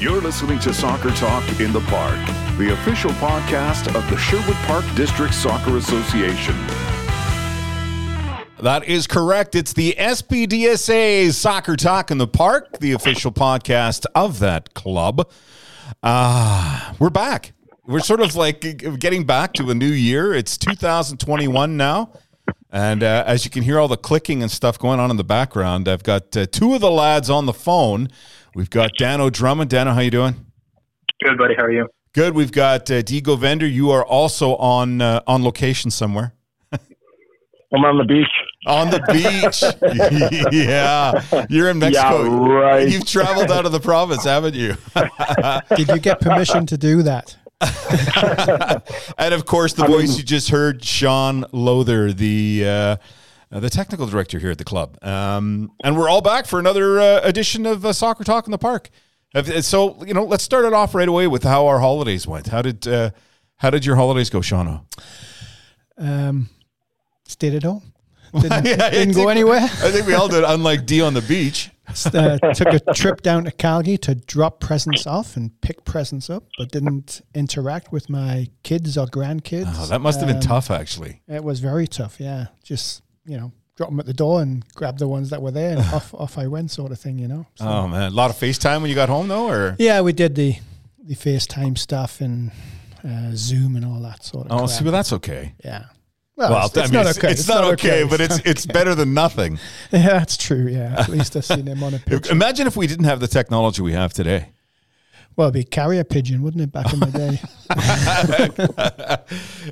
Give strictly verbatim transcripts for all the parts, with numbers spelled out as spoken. You're listening to Soccer Talk in the Park, the official podcast of the Sherwood Park District Soccer Association. That is correct. It's the S P D S A Soccer Talk in the Park, the official podcast of that club. Uh, we're back. We're sort of like getting back to a new year. It's two thousand twenty-one now. And uh, as you can hear all the clicking and stuff going on in the background, I've got uh, two of the lads on the phone. We've got Dan Drummond. Dan, how you doing? Good, buddy. How are you? Good. We've got uh, Diego Vender. You are also on uh, on location somewhere. I'm on the beach. On the beach. Yeah. You're in Mexico. Yeah, right. You've traveled out of the province, haven't you? Did you get permission to do that? And of course, the I voice mean, you just heard, Sean Lother, the uh, the technical director here at the club. Um, and we're all back for another uh, edition of uh, Soccer Talk in the Park. So, you know, let's start it off right away with how our holidays went. How did uh, how did your holidays go, Shauna? Um, stayed at home. Didn't, yeah, didn't go anywhere. I think we all did. Unlike D on the beach. Uh, took a trip down to Calgary to drop presents off and pick presents up, but didn't interact with my kids or grandkids. Oh, that must have been um, tough, actually. It was very tough, yeah. Just, you know, drop them at the door and grab the ones that were there and off off I went sort of thing, you know. So, oh, man. A lot of FaceTime when you got home, though? or Yeah, we did the, the FaceTime stuff and uh, Zoom and all that sort of stuff. Oh, crap. See, well, that's okay. Yeah. Well, well, it's, it's I mean, not okay. It's, it's not, not okay, okay, but it's it's okay. Better than nothing. Yeah, that's true, yeah. At least I've seen him on a picture. Imagine if we didn't have the technology we have today. Well, it'd be carrier pigeon, wouldn't it, back in the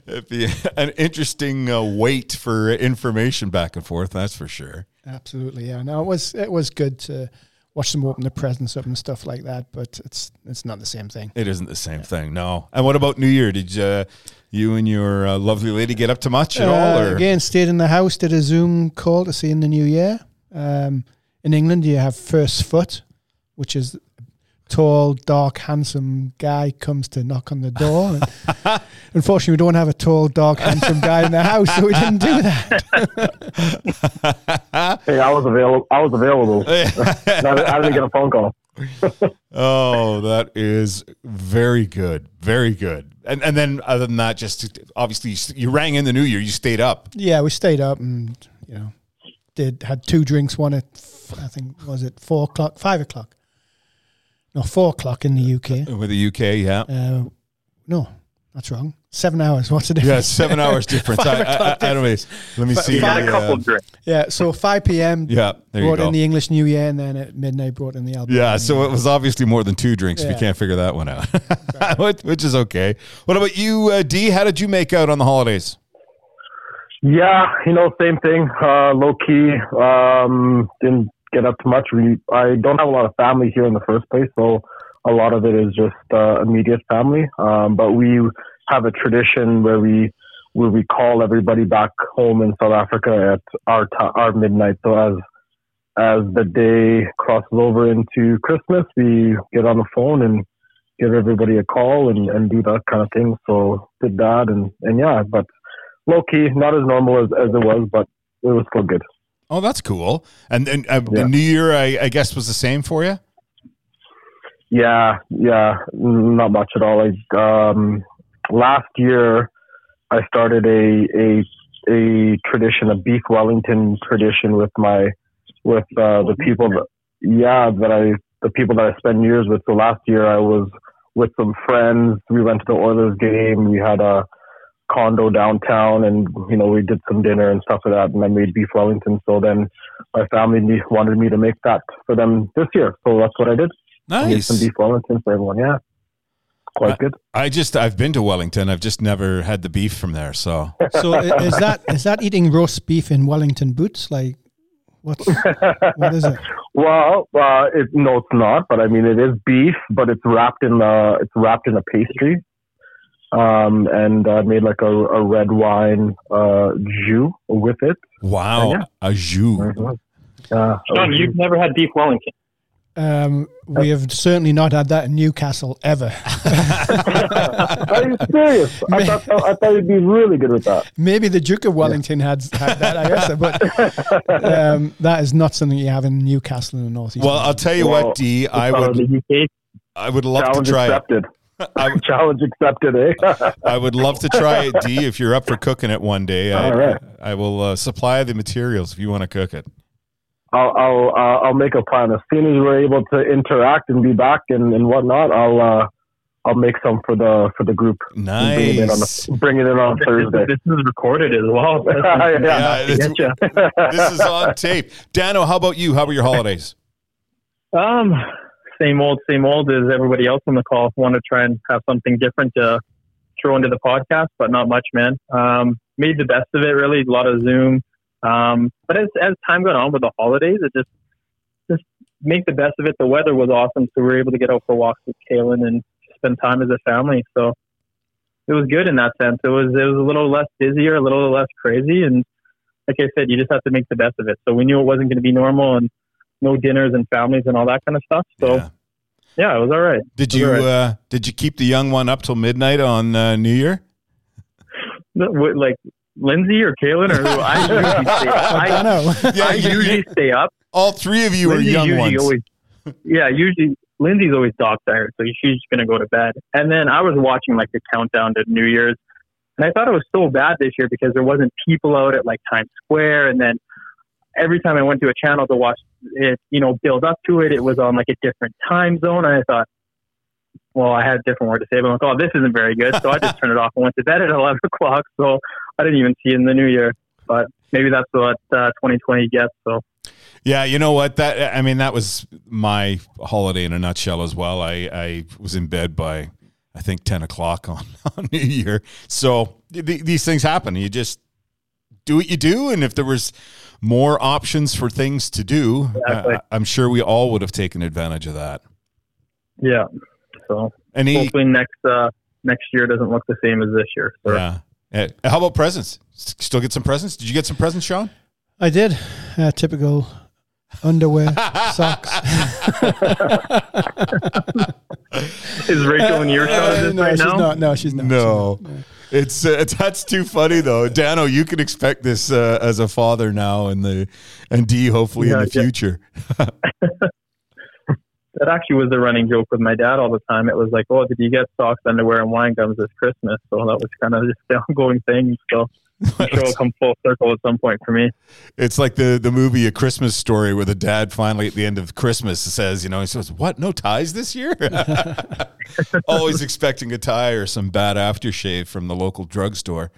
day? It'd be an interesting uh, wait for information back and forth, that's for sure. Absolutely, yeah. No, it was it was good to watch them open the presents up and stuff like that, but it's it's not the same thing. It isn't the same yeah. thing, no. And what about New Year? Did you... Uh, You and your uh, lovely lady get up to much at uh, all? Or? Again, stayed in the house, did a Zoom call to see in the new year. Um, in England, you have First Foot, which is a tall, dark, handsome guy comes to knock on the door. And unfortunately, we don't have a tall, dark, handsome guy in the house, so we didn't do that. Hey, I was available. I was available. I didn't get a phone call. Oh, that is very good. Very good. And and then other than that, just obviously you, st- you rang in the new year, you stayed up. Yeah, we stayed up and, you know, did had two drinks, one at, f- I think, was it four o'clock, five o'clock? No, four o'clock in the U K. With the U K, yeah. Uh, no, that's wrong. Seven hours, what's the difference? Yeah, seven hours difference. I, I, I, I don't know. Let me but see. Five, a couple uh, drinks. Yeah, so five p.m. Yeah, there you go. Brought in the English New Year, and then at midnight brought in the Albanian. Yeah, so it was obviously more than two drinks yeah. if you can't figure that one out, right. Which is okay. What about you, uh, D? How did you make out on the holidays? Yeah, you know, same thing, uh, low-key. Um, didn't get up too much. We, I don't have a lot of family here in the first place, so a lot of it is just uh, immediate family, um, but we... have a tradition where we where we call everybody back home in South Africa at our ta- our midnight. So as as the day crosses over into Christmas, we get on the phone and give everybody a call and, and do that kind of thing. So did that and, and yeah, but low key, not as normal as, as it was, but it was still good. Oh, that's cool. And and uh, yeah. the New Year, I, I guess, was the same for you. Yeah, yeah, not much at all. Like. Um, Last year, I started a, a a tradition, a beef Wellington tradition with my with uh, the people that yeah that I the people that I spend years with. So last year, I was with some friends. We went to the Oilers game. We had a condo downtown, and you know we did some dinner and stuff like that. And I made beef Wellington. So then my family wanted me to make that for them this year. So that's what I did. Nice. I made some beef Wellington for everyone. Yeah. Quite good. I just I've been to Wellington. I've just never had the beef from there. So so is that is that eating roast beef in Wellington boots? Like what's what is it? Well, uh, it, no, it's not. But I mean, it is beef, but it's wrapped in a it's wrapped in a pastry, um, and I uh, made like a, a red wine uh, jus with it. Wow, yeah. A jus. Uh, Sean, you've never had beef Wellington. Um, we have certainly not had that in Newcastle ever. Are you serious? I thought, I thought you'd be really good with that. Maybe the Duke of Wellington yeah. had, had that, I guess, but um, that is not something you have in Newcastle in the Northeast. Well, I'll tell you well, what, D, I would... I would love Challenge to try accepted. it. I, Challenge accepted, eh? I would love to try it, D, if you're up for cooking it one day. All I, right. I will uh, supply the materials if you want to cook it. I'll I'll, uh, I'll make a plan. As soon as we're able to interact and be back and, and whatnot, I'll uh, I'll make some for the for the group. Nice. Bring it in on, the, bring it in on Thursday. This is recorded as well. yeah, yeah, this, this is on tape. Dano, how about you? How were your holidays? Um, same old, same old as everybody else on the call. Want to try and have something different to throw into the podcast, but not much, man. Um, made the best of it, really. A lot of Zoom. Um, but as, as time went on with the holidays, it just, just make the best of it. The weather was awesome. So we were able to get out for walks with Kaylin and spend time as a family. So it was good in that sense. It was, it was a little less busier, a little less crazy. And like I said, you just have to make the best of it. So we knew it wasn't going to be normal and no dinners and families and all that kind of stuff. So yeah, yeah it was all right. Did you, right. uh, did you keep the young one up till midnight on uh, New Year? Like, Lindsay or Kaylin or who? I usually stay up. I, I know. Yeah, I usually stay up. All three of you Lindsay are young ones. Always, yeah, usually Lindsay's always dog tired, so she's going to go to bed. And then I was watching like the countdown to New Year's, and I thought it was so bad this year because there wasn't people out at like Times Square. And then every time I went to a channel to watch it, you know, build up to it, it was on like a different time zone. And I thought, well, I had a different word to say, but I'm like, oh, this isn't very good. So I just turned it off and went to bed at eleven o'clock. So I didn't even see it in the new year, but maybe that's what uh, twenty twenty gets. So, yeah, you know what? That I mean, that was my holiday in a nutshell as well. I, I was in bed by I think ten o'clock on, on New Year. So th- these things happen. You just do what you do, and if there was more options for things to do, exactly. uh, I'm sure we all would have taken advantage of that. Yeah. So and he, hopefully next uh, next year doesn't look the same as this year. So. Yeah. How about presents? Still get some presents? Did you get some presents, Sean? I did. Uh, typical underwear, socks. Is Rachel in your shot of this uh, no, right she's now? Not, no, she's not. No. She's not. It's uh, that's too funny though, Dano. You can expect this uh, as a father now, and the and D hopefully yeah, in the yeah. future. That actually was the running joke with my dad all the time. It was like, oh, did you get socks, underwear, and wine gums this Christmas? So that was kind of just the ongoing thing. So I'm sure it'll come full circle at some point for me. It's like the, the movie A Christmas Story where the dad finally at the end of Christmas says, you know, he says, what, no ties this year? Always expecting a tie or some bad aftershave from the local drugstore.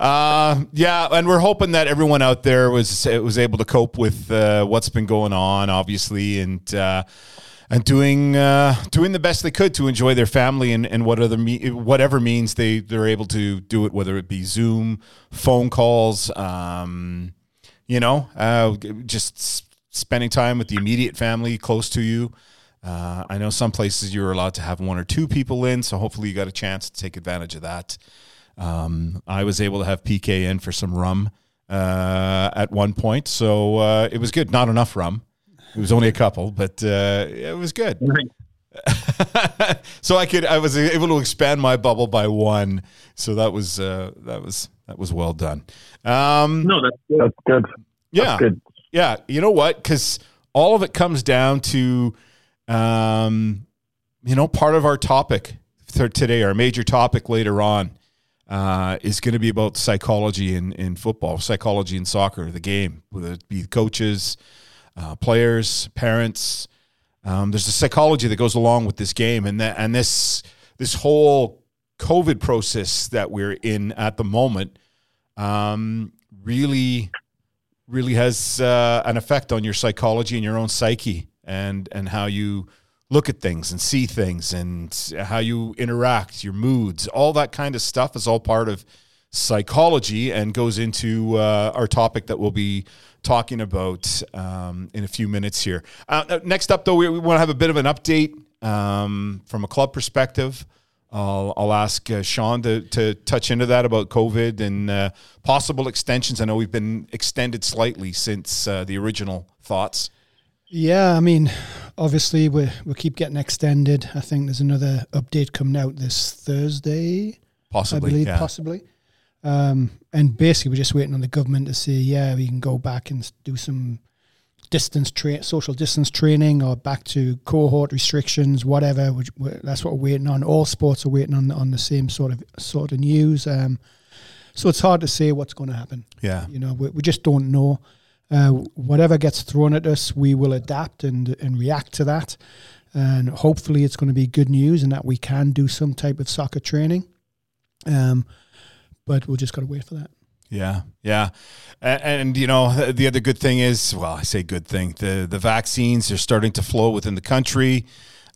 uh, yeah, and we're hoping that everyone out there was was able to cope with uh, what's been going on, obviously, and uh, and doing uh, doing the best they could to enjoy their family and and what other me- whatever means they they're able to do it, whether it be Zoom, phone calls, um, you know, uh, just spending time with the immediate family close to you. Uh, I know some places you're allowed to have one or two people in, so hopefully you got a chance to take advantage of that. Um, I was able to have P K in for some rum uh, at one point, so uh, it was good. Not enough rum. It was only a couple, but uh, it was good. so I could, I was able to expand my bubble by one. So that was uh, that was that was well done. Um, no, that's good. That's good. Yeah, that's good. Yeah. You know what? Because all of it comes down to. Um, you know, part of our topic for today, our major topic later on, uh, is going to be about psychology in, in football, psychology in soccer, the game, whether it be coaches, uh, players, parents. Um, there's a psychology that goes along with this game, and that, and this this whole COVID process that we're in at the moment, um, really, really has uh, an effect on your psychology and your own psyche. and and how you look at things and see things and how you interact, your moods, all that kind of stuff is all part of psychology and goes into uh, our topic that we'll be talking about um, in a few minutes here. Uh, next up, though, we, we want to have a bit of an update um, from a club perspective. I'll, I'll ask uh, Sean to, to touch into that about COVID and uh, possible extensions. I know we've been extended slightly since uh, the original thoughts. Yeah, I mean, obviously we we keep getting extended. I think there's another update coming out this Thursday, possibly, I believe, yeah. possibly. Um, and basically, we're just waiting on the government to say, yeah, we can go back and do some distance tra- social distance training or back to cohort restrictions, whatever. Which, that's what we're waiting on. All sports are waiting on on the same sort of sort of news. Um, so it's hard to say what's going to happen. Yeah, you know, we, we just don't know. Uh, whatever gets thrown at us, we will adapt and and react to that. And hopefully, it's going to be good news and that we can do some type of soccer training. Um, but we'll just got to wait for that. Yeah, yeah, and, and you know, the other good thing is, well, I say good thing, the the vaccines are starting to flow within the country.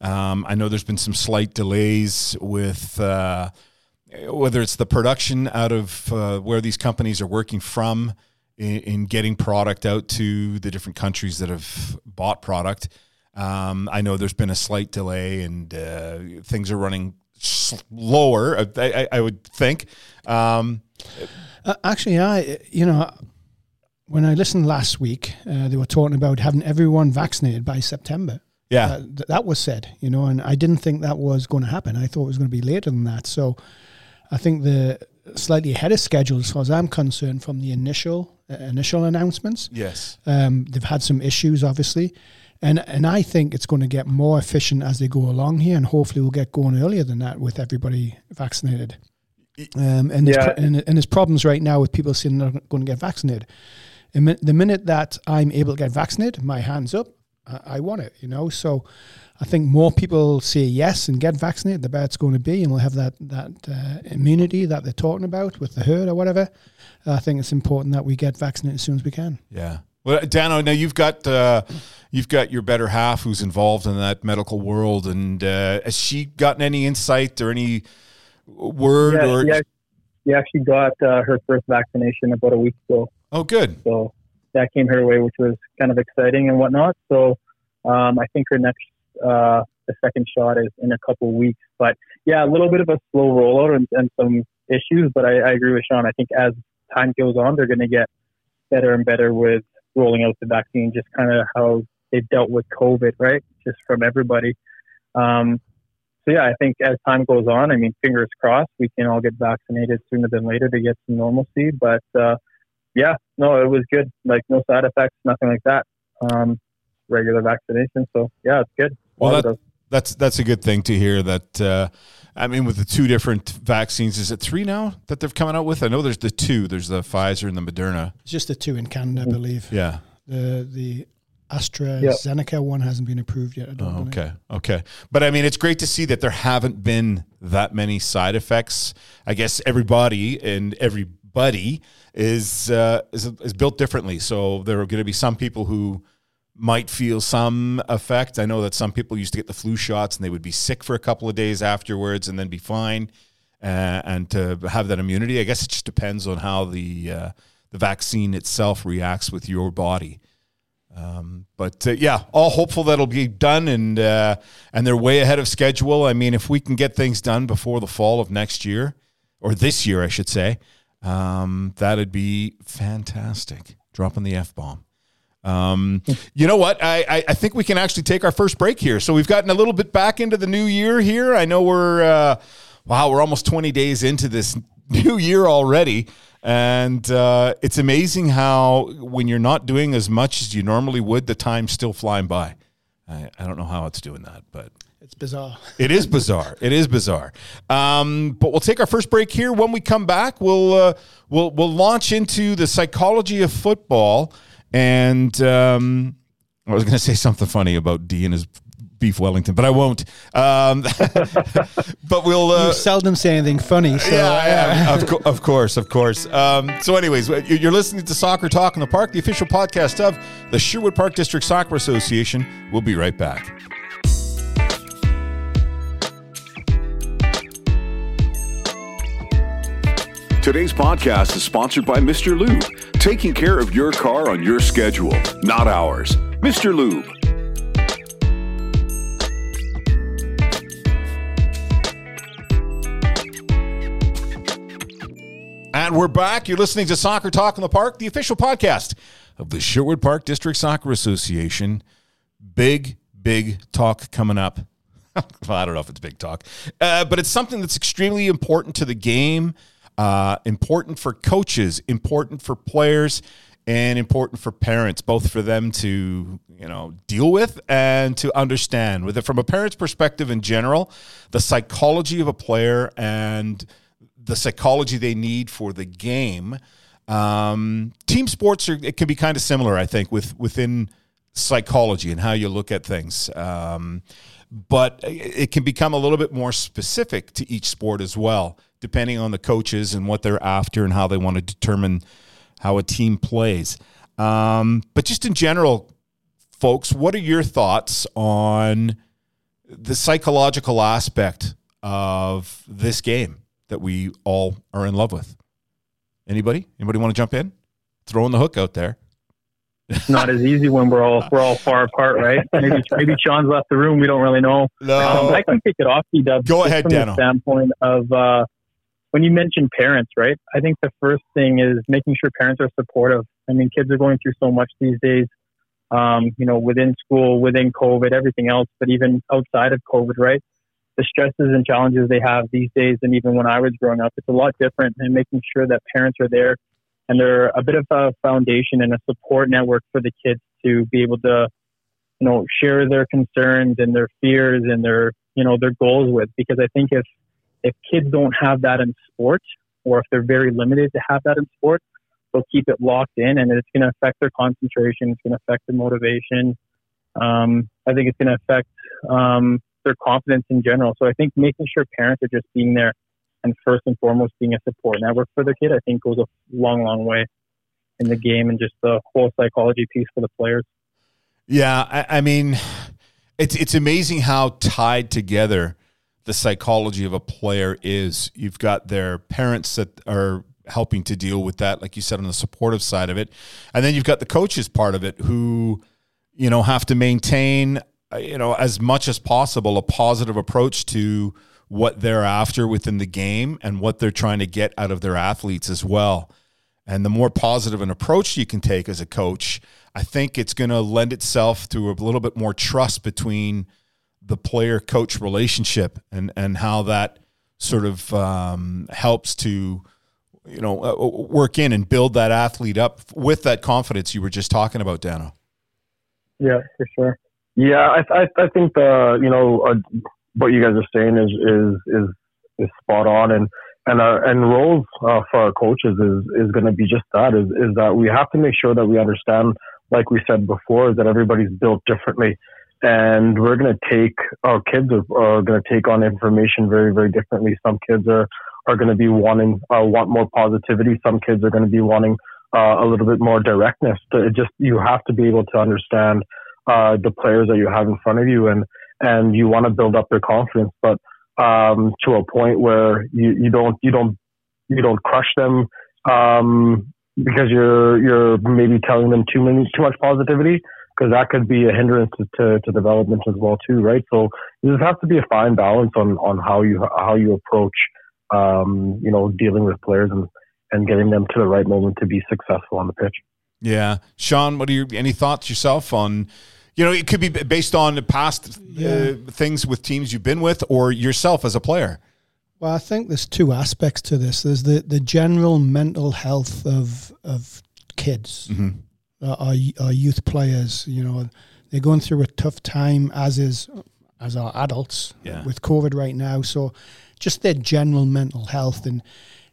Um, I know there's been some slight delays with uh, whether it's the production out of uh, where these companies are working from in, in getting product out to the different countries that have bought product. Um, I know there's been a slight delay, and uh, things are running slower, I, I, I would think. Um, Uh, actually, I, you know, when I listened last week, uh, they were talking about having everyone vaccinated by September. Yeah. Uh, th- that was said, you know, and I didn't think that was going to happen. I thought it was going to be later than that. So I think they're slightly ahead of schedule as far as I'm concerned from the initial uh, initial announcements. Yes. Um, they've had some issues, obviously. And and I think it's going to get more efficient as they go along here, and hopefully we'll get going earlier than that with everybody vaccinated. Um, and, yeah. there's, and, and there's problems right now with people saying they're not going to get vaccinated. And the minute that I'm able to get vaccinated, my hands up, I, I want it, you know. So I think more people say yes and get vaccinated, the better it's going to be, and we'll have that that uh, immunity that they're talking about with the herd or whatever. I think it's important that we get vaccinated as soon as we can. Yeah. Well, Dan, I know you've got uh, you've got your better half who's involved in that medical world, and uh, has she gotten any insight or any word? Yeah, or yeah, she actually got uh, her first vaccination about a week ago. Oh, good. So that came her way, which was kind of exciting and whatnot. So um, I think her next, uh, the second shot is in a couple weeks. But yeah, a little bit of a slow rollout and, and some issues. But I, I agree with Sean. I think as time goes on, they're going to get better and better with rolling out the vaccine, just kind of how they dealt with COVID, right? Just from everybody. Um, So, yeah, I think as time goes on, I mean, fingers crossed, we can all get vaccinated sooner than later to get some normalcy. But, uh, yeah, no, it was good. Like, no side effects, nothing like that. Um, regular vaccination. So, yeah, it's good. Well, that, that's that's a good thing to hear that, uh, I mean, with the two different vaccines, is it three now that they're coming out with? I know there's the two. There's the Pfizer and the Moderna. It's just the two in Canada, I believe. Yeah. The the... AstraZeneca yep. one hasn't been approved yet. I don't oh, okay, okay. But, I mean, it's great to see that there haven't been that many side effects. I guess everybody and everybody is uh, is, is built differently. So there are going to be some people who might feel some effect. I know that some people used to get the flu shots and they would be sick for a couple of days afterwards and then be fine uh, and to have that immunity. I guess it just depends on how the uh, the vaccine itself reacts with your body. Um, but, uh, yeah, all hopeful that'll be done, and uh, and they're way ahead of schedule. I mean, if we can get things done before the fall of next year, or this year, I should say, um, that'd be fantastic. Dropping the F-bomb. Um, you know what? I, I, I think we can actually take our first break here. So we've gotten a little bit back into the new year here. I know we're, uh, wow, we're almost twenty days into this new year already. And uh, it's amazing how when you're not doing as much as you normally would, the time's still flying by. I, I don't know how it's doing that, but... It's bizarre. It is bizarre. It is bizarre. Um, but we'll take our first break here. When we come back, we'll, uh, we'll, we'll launch into the psychology of football. And um, I was going to say something funny about D and his... Beef Wellington, but I won't. Um, but we'll... Uh, you seldom say anything funny. So. Yeah, yeah. of, co- of course, of course. Um, so anyways, you're listening to Soccer Talk in the Park, the official podcast of the Sherwood Park District Soccer Association. We'll be right back. Today's podcast is sponsored by Mister Lube, taking care of your car on your schedule, not ours. Mister Lube. And we're back. You're listening to Soccer Talk in the Park, the official podcast of the Sherwood Park District Soccer Association. Big, big talk coming up. Well, I don't know if it's big talk, uh, but it's something that's extremely important to the game, uh, important for coaches, important for players. and important for parents, both for them to, you know, deal with and to understand. With it from a parent's perspective in general, the psychology of a player and the psychology they need for the game. Um, team sports are, it can be kind of similar, I think, with within psychology and how you look at things. Um, but it can become a little bit more specific to each sport as well, depending on the coaches and what they're after and how they want to determine how a team plays. Um, but just in general, folks, what are your thoughts on the psychological aspect of this game that we all are in love with? Anybody? Anybody want to jump in? Throwing the hook out there. It's not as easy when we're all we're all far apart, right? Maybe maybe Sean's left the room. We don't really know. No, um, I can kick it off. D-Dub. Go ahead, Dano. From the standpoint of uh, when you mentioned parents, right? I think the first thing is making sure parents are supportive. I mean, kids are going through so much these days. Um, you know, within school, within COVID, everything else, but even outside of COVID, right? The stresses and challenges they have these days, and even when I was growing up, it's a lot different. And making sure that parents are there. And they're a bit of a foundation and a support network for the kids to be able to, you know, share their concerns and their fears and their, you know, their goals with. Because I think if, if kids don't have that in sport, or if they're very limited to have that in sport, they'll keep it locked in, and it's going to affect their concentration. It's going to affect their motivation. Um, I think it's going to affect um, their confidence in general. So I think making sure parents are just being there. And first and foremost, being a support network for the kid, I think, goes a long, long way in the game and just the whole psychology piece for the players. Yeah, I, I mean, it's it's amazing how tied together the psychology of a player is. You've got their parents that are helping to deal with that, like you said, on the supportive side of it. And then you've got the coaches part of it who, you know, have to maintain, you know, as much as possible, a positive approach to what they're after within the game and what they're trying to get out of their athletes as well. And the more positive an approach you can take as a coach, I think it's going to lend itself to a little bit more trust between the player-coach relationship and, and how that sort of um, helps to, you know, work in and build that athlete up with that confidence you were just talking about, Dano. Yeah, for sure. Yeah, I I, I think, the, you know, uh, what you guys are saying is is is, is spot on, and and our, and roles uh, for our coaches is is going to be just that is is that we have to make sure that we understand, like we said before, that everybody's built differently, and we're going to take our kids are, are going to take on information very very differently. Some kids are are going to be wanting uh, want more positivity. Some kids are going to be wanting uh, a little bit more directness. It just you have to be able to understand uh, the players that you have in front of you, and. And you want to build up their confidence, but um, to a point where you, you don't you don't you don't crush them um, because you're you're maybe telling them too many too much positivity, because that could be a hindrance to, to, to development as well too, right? So you just have to be a fine balance on, on how you how you approach um, you know dealing with players and, and getting them to the right moment to be successful on the pitch. Yeah, Sean, what are your any thoughts yourself on? You know, it could be based on the past uh, yeah. things with teams you've been with or yourself as a player. Well, I think there's two aspects to this. There's the, the general mental health of of kids, mm-hmm. uh, our, our youth players. You know, they're going through a tough time, as is as are adults yeah. with COVID right now. So just their general mental health and,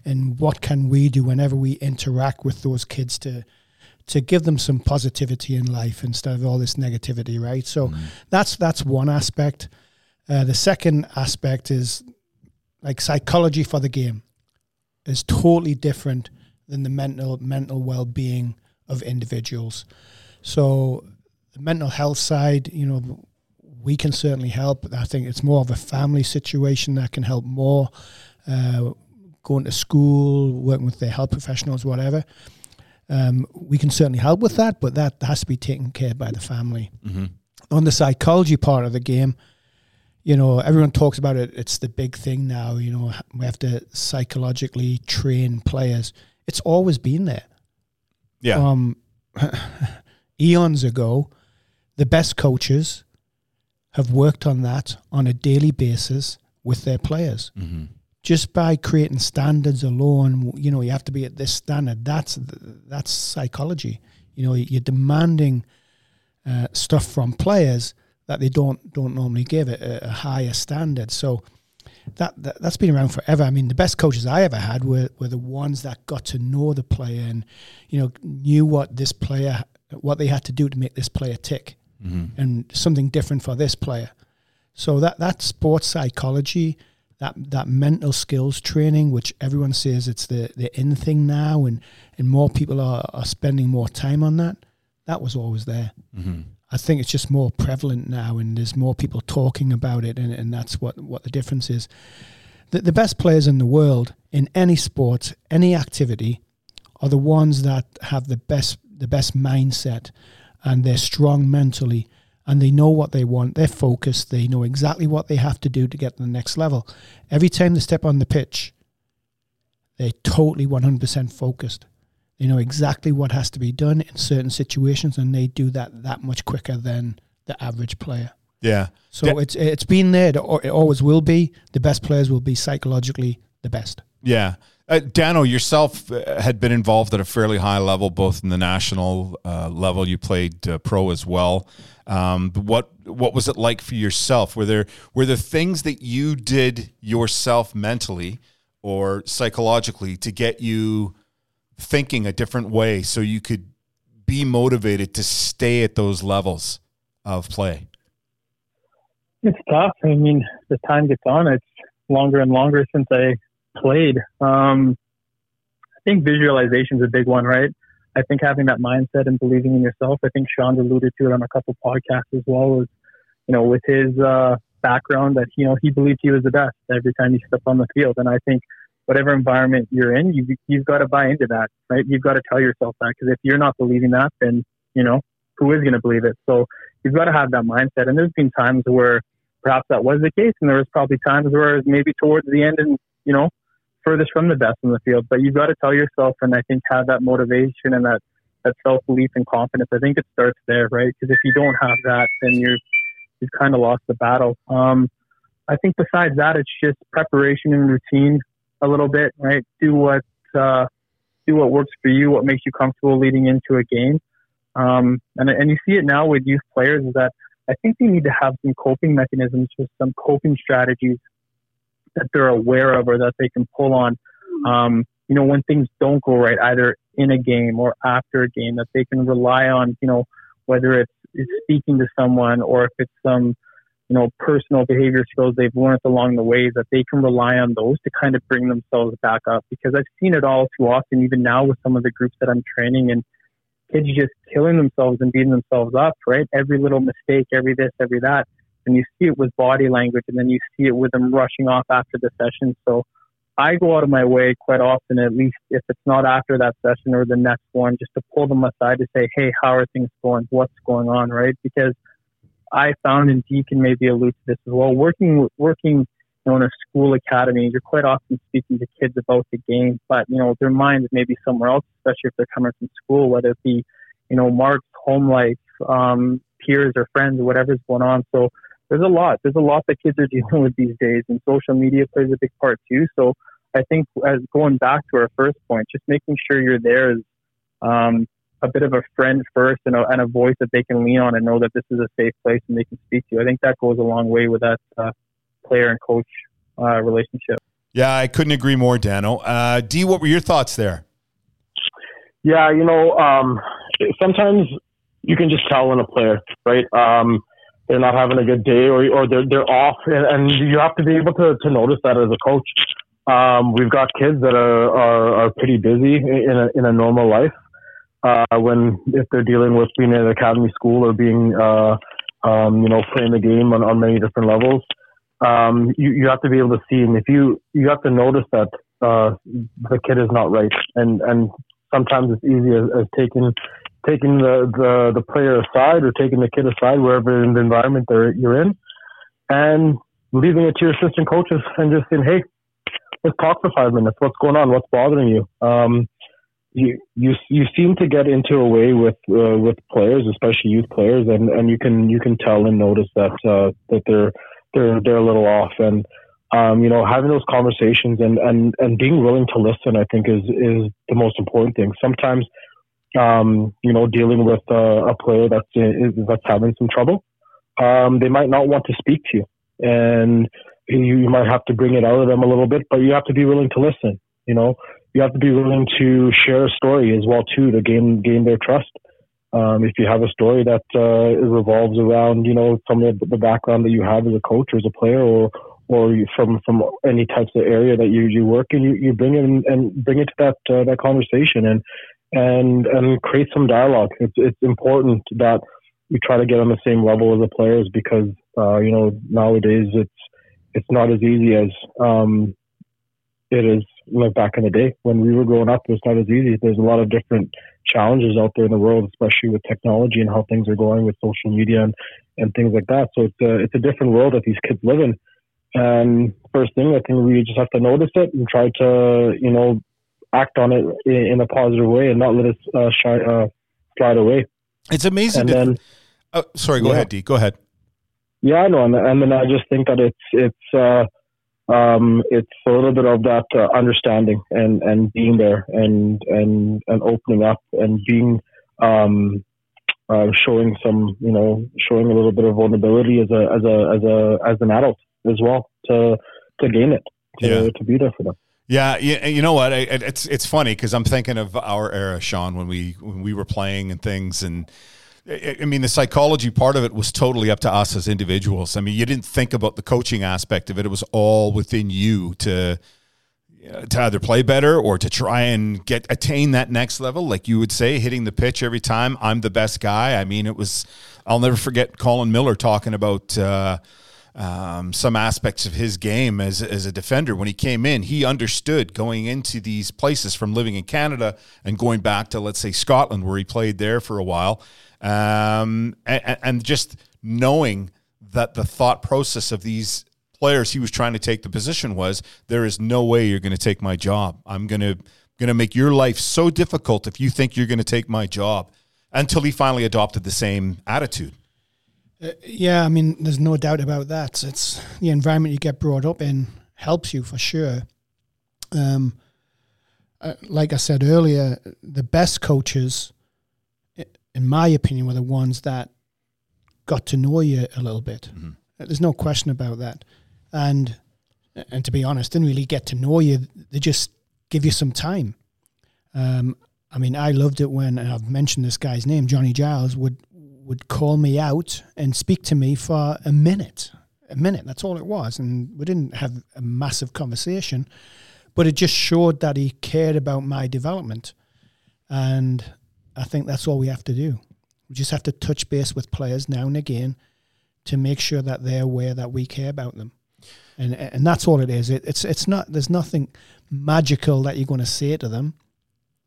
and what can we do whenever we interact with those kids to to give them some positivity in life instead of all this negativity, right? So mm-hmm. that's that's one aspect. Uh, the second aspect is like psychology for the game is totally different than the mental mental well-being of individuals. So the mental health side, you know, we can certainly help. I think it's more of a family situation that can help more, uh, going to school, working with their health professionals, whatever. Um, we can certainly help with that, but that has to be taken care of by the family. Mm-hmm. On the psychology part of the game, you know, everyone talks about it. It's the big thing now, you know, we have to psychologically train players. It's always been there. Yeah. Um, eons ago, the best coaches have worked on that on a daily basis with their players. Mm-hmm. just by creating standards alone, you know, you have to be at this standard. That's that's psychology. You know, you're demanding uh, stuff from players that they don't don't normally give it a, a higher standard. So that, that that's been around forever. I mean, the best coaches I ever had were were the ones that got to know the player and, you know, knew what this player, what they had to do to make this player tick, mm-hmm. and something different for this player. So that that sports psychology, that that mental skills training, which everyone says it's the, the in thing now, and, and more people are, are spending more time on that, that was always there. Mm-hmm. I think it's just more prevalent now, and there's more people talking about it, and, and that's what, what the difference is. The, the best players in the world in any sport, any activity, are the ones that have the best the best mindset, and they're strong mentally, and they know what they want. They're focused. They know exactly what they have to do to get to the next level. Every time they step on the pitch, they're totally one hundred percent focused. They know exactly what has to be done in certain situations, and they do that that much quicker than the average player. Yeah. So yeah. it's it's been there. It always will be. The best players will be psychologically the best. Yeah. Uh, Dano, yourself uh, had been involved at a fairly high level, both in the national uh, level. You played uh, pro as well. Um, what what was it like for yourself? Were there were there things that you did yourself mentally or psychologically to get you thinking a different way so you could be motivated to stay at those levels of play? It's tough. I mean, the time gets on. It's longer and longer since I played. Um, I think visualization is a big one, right? I think having that mindset and believing in yourself. I think Sean alluded to it on a couple podcasts as well. Was, you know, with his uh, background, that, you know, he believed he was the best every time he stepped on the field. And I think whatever environment you're in, you, you've got to buy into that, right? You've got to tell yourself that, because if you're not believing that, then, you know, who is going to believe it? So you've got to have that mindset. And there's been times where perhaps that was the case, and there was probably times where maybe towards the end and, you know, furthest from the best in the field, but you've got to tell yourself, and I think have that motivation and that, that self-belief and confidence. I think it starts there, right? Because if you don't have that, then you're, you've kind of lost the battle. Um, I think besides that, it's just preparation and routine a little bit, right? Do what, uh, do what works for you, what makes you comfortable leading into a game. Um, and, and you see it now with youth players is that I think they need to have some coping mechanisms or some coping strategies that they're aware of or that they can pull on, um, you know, when things don't go right, either in a game or after a game, that they can rely on, you know, whether it's, it's speaking to someone or if it's some, you know, personal behavior skills they've learned along the way, that they can rely on those to kind of bring themselves back up. Because I've seen it all too often, even now with some of the groups that I'm training, and kids just killing themselves and beating themselves up, right? Every little mistake, every this, every that. And you see it with body language, and then you see it with them rushing off after the session. So I go out of my way quite often, at least if it's not after that session or the next one, just to pull them aside to say, hey, how are things going? What's going on, right? Because I found, and Dee can maybe allude to this as well, working working you know, in a school academy, you're quite often speaking to kids about the game, but, you know, their minds may be somewhere else, especially if they're coming from school, whether it be, you know, marks, home life, um, peers or friends, whatever's going on. So There's a lot. There's a lot that kids are dealing with these days, and social media plays a big part too. So I think, as going back to our first point, just making sure you're there is um, a bit of a friend first, and a, and a voice that they can lean on and know that this is a safe place and they can speak to you. I think that goes a long way with that uh, player and coach uh, relationship. Yeah, I couldn't agree more, Dano. Uh, Dee, what were your thoughts there? Yeah, you know, um, sometimes you can just tell in a player, right? Um, they're not having a good day, or or they're they're off, and, and you have to be able to, to notice that as a coach. Um, we've got kids that are, are, are pretty busy in a in a normal life. Uh, when if they're dealing with being in an academy school or being uh, um, you know playing the game on, on many different levels, um, you you have to be able to see, and if you you have to notice that uh, the kid is not right, and and sometimes it's easy as, as taking. taking the, the, the player aside or taking the kid aside, wherever in the environment they're, you're in, and leaving it to your assistant coaches and just saying, hey, let's talk for five minutes. What's going on? What's bothering you? Um, you, you, you seem to get into a way with, uh, with players, especially youth players. And, and you can, you can tell and notice that, uh, that they're, they're, they're a little off. And um, you know, having those conversations and, and, and being willing to listen, I think, is, is the most important thing. Sometimes, um, you know, dealing with uh, a player that's is, that's having some trouble, um, they might not want to speak to you, and you, you might have to bring it out of them a little bit, but you have to be willing to listen. You know, you have to be willing to share a story as well too to gain gain their trust. Um, if you have a story that uh, revolves around, you know, some of the background that you have as a coach or as a player, or or you, from from any types of area that you, you work in, you, you bring it in, and bring it to that uh, that conversation and and and create some dialogue. It's it's important that we try to get on the same level as the players, because uh, you know, nowadays it's it's not as easy as um, it is. Like back in the day when we were growing up, it was not as easy. There's a lot of different challenges out there in the world, especially with technology and how things are going with social media and, and things like that. So it's a, it's a different world that these kids live in. And first thing, I think we just have to notice it and try to, you know, act on it in, in a positive way and not let it uh, shy, uh, slide away. It's amazing. And then, oh, sorry, go yeah. ahead, D. Go ahead. Yeah, I know. And, and then I just think that it's, it's, uh, Um, it's a little bit of that uh, understanding and, and being there and, and, and opening up and being um, uh, showing some, you know, showing a little bit of vulnerability as a as a as a as an adult as well to to gain it to yeah. to be there for them. Yeah, you, you know what? I, it's it's funny because I'm thinking of our era, Sean, when we when we were playing and things and. I mean, the psychology part of it was totally up to us as individuals. I mean, you didn't think about the coaching aspect of it. It was all within you to to either play better or to try and get attain that next level. Like you would say, hitting the pitch every time, I'm the best guy. I mean, it was – I'll never forget Colin Miller talking about uh, um, some aspects of his game as, as a defender. When he came in, he understood going into these places from living in Canada and going back to, let's say, Scotland, where he played there for a while – Um, and, and just knowing that the thought process of these players he was trying to take the position was, there is no way you're going to take my job. I'm going to going to make your life so difficult if you think you're going to take my job, until he finally adopted the same attitude. Uh, yeah, I mean, there's no doubt about that. It's the environment you get brought up in helps you for sure. Um, uh, like I said earlier, the best coaches, in my opinion, were the ones that got to know you a little bit. Mm-hmm. There's no question about that. And and to be honest, didn't really get to know you. They just give you some time. Um, I mean, I loved it when, and I've mentioned this guy's name, Johnny Giles, would would call me out and speak to me for a minute. A minute, that's all it was. And we didn't have a massive conversation, but it just showed that he cared about my development. And I think that's all we have to do. We just have to touch base with players now and again to make sure that they're aware that we care about them. And and that's all it is. It, it's it's not, there's nothing magical that you're going to say to them.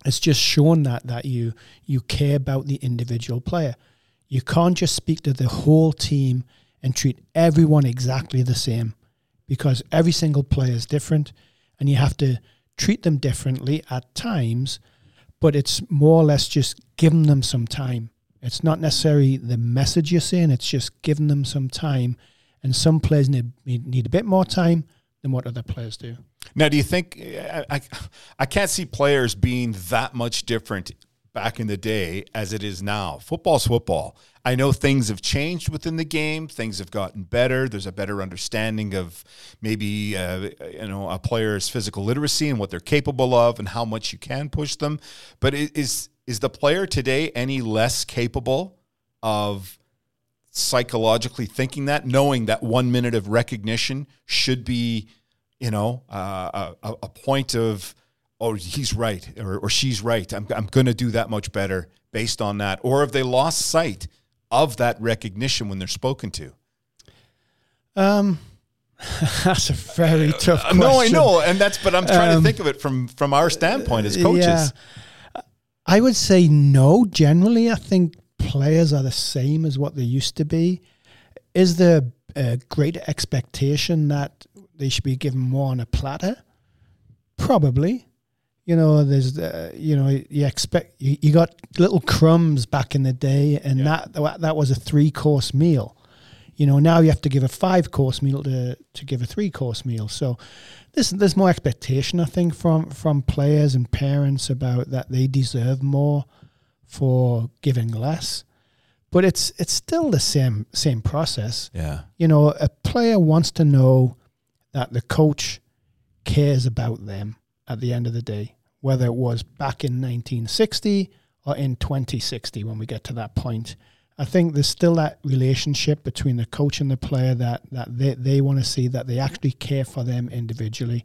It's just showing that that you you care about the individual player. You can't just speak to the whole team and treat everyone exactly the same, because every single player is different and you have to treat them differently at times. But it's more or less just giving them some time. It's not necessarily the message you're saying. It's just giving them some time. And some players need need a bit more time than what other players do. Now, do you think I, – I, I can't see players being that much different back in the day as it is now. Football's football. I know things have changed within the game. Things have gotten better. There's a better understanding of maybe uh, you know, a player's physical literacy and what they're capable of and how much you can push them. But is is the player today any less capable of psychologically thinking that, knowing that one minute of recognition should be, you know, uh, a, a point of, oh, he's right or, or she's right. I'm I'm going to do that much better based on that. Or have they lost sight of that recognition when they're spoken to? Um, that's a very tough question. No, I know, and that's. But I'm trying um, to think of it from from our standpoint as coaches. Yeah. I would say no. Generally, I think players are the same as what they used to be. Is there a greater expectation that they should be given more on a platter? Probably. You know, there's, uh, you know, you expect you, you got little crumbs back in the day, and yeah. that that was a three course meal. You know, now you have to give a five-course meal to to give a three-course meal. So there's, there's more expectation, I think, from, from players and parents about that they deserve more for giving less. But it's it's still the same same process. Yeah. You know, a player wants to know that the coach cares about them at the end of the day, whether it was back in nineteen sixty or in twenty sixty when we get to that point. I think there's still that relationship between the coach and the player that, that they, they want to see that they actually care for them individually.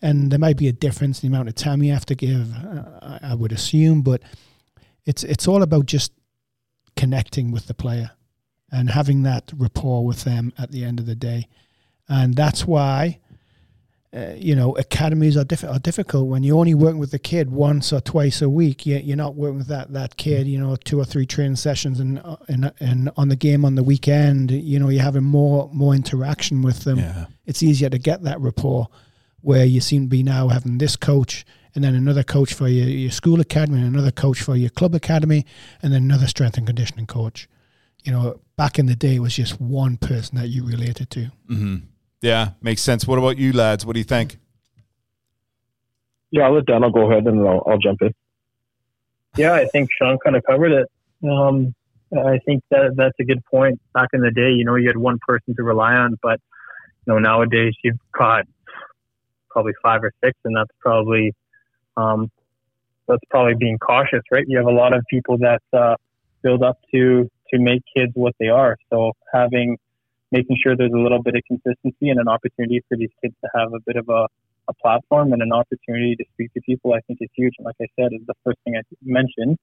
And there might be a difference in the amount of time you have to give, I, I would assume, but it's it's all about just connecting with the player and having that rapport with them at the end of the day. And that's why, uh, you know, academies are, diff- are difficult when you're only working with the kid once or twice a week. You, you're not working with that, that kid, you know, two or three training sessions and, uh, and and on the game on the weekend, you know, you're having more, more interaction with them. Yeah. It's easier to get that rapport where you seem to be now having this coach and then another coach for your, your school academy and another coach for your club academy and then another strength and conditioning coach. You know, back in the day, it was just one person that you related to. Mm-hmm. Yeah, makes sense. What about you, lads? What do you think? Yeah, I'll let Dan, I'll go ahead and I'll, I'll jump in. Yeah, I think Sean kind of covered it. Um, I think that that's a good point. Back in the day, you know, you had one person to rely on, but, you know, nowadays you've got probably five or six, and that's probably um, that's probably being cautious, right? You have a lot of people that uh, build up to, to make kids what they are. So having... making sure there's a little bit of consistency and an opportunity for these kids to have a bit of a, a platform and an opportunity to speak to people, I think is huge. And like I said, is the first thing I mentioned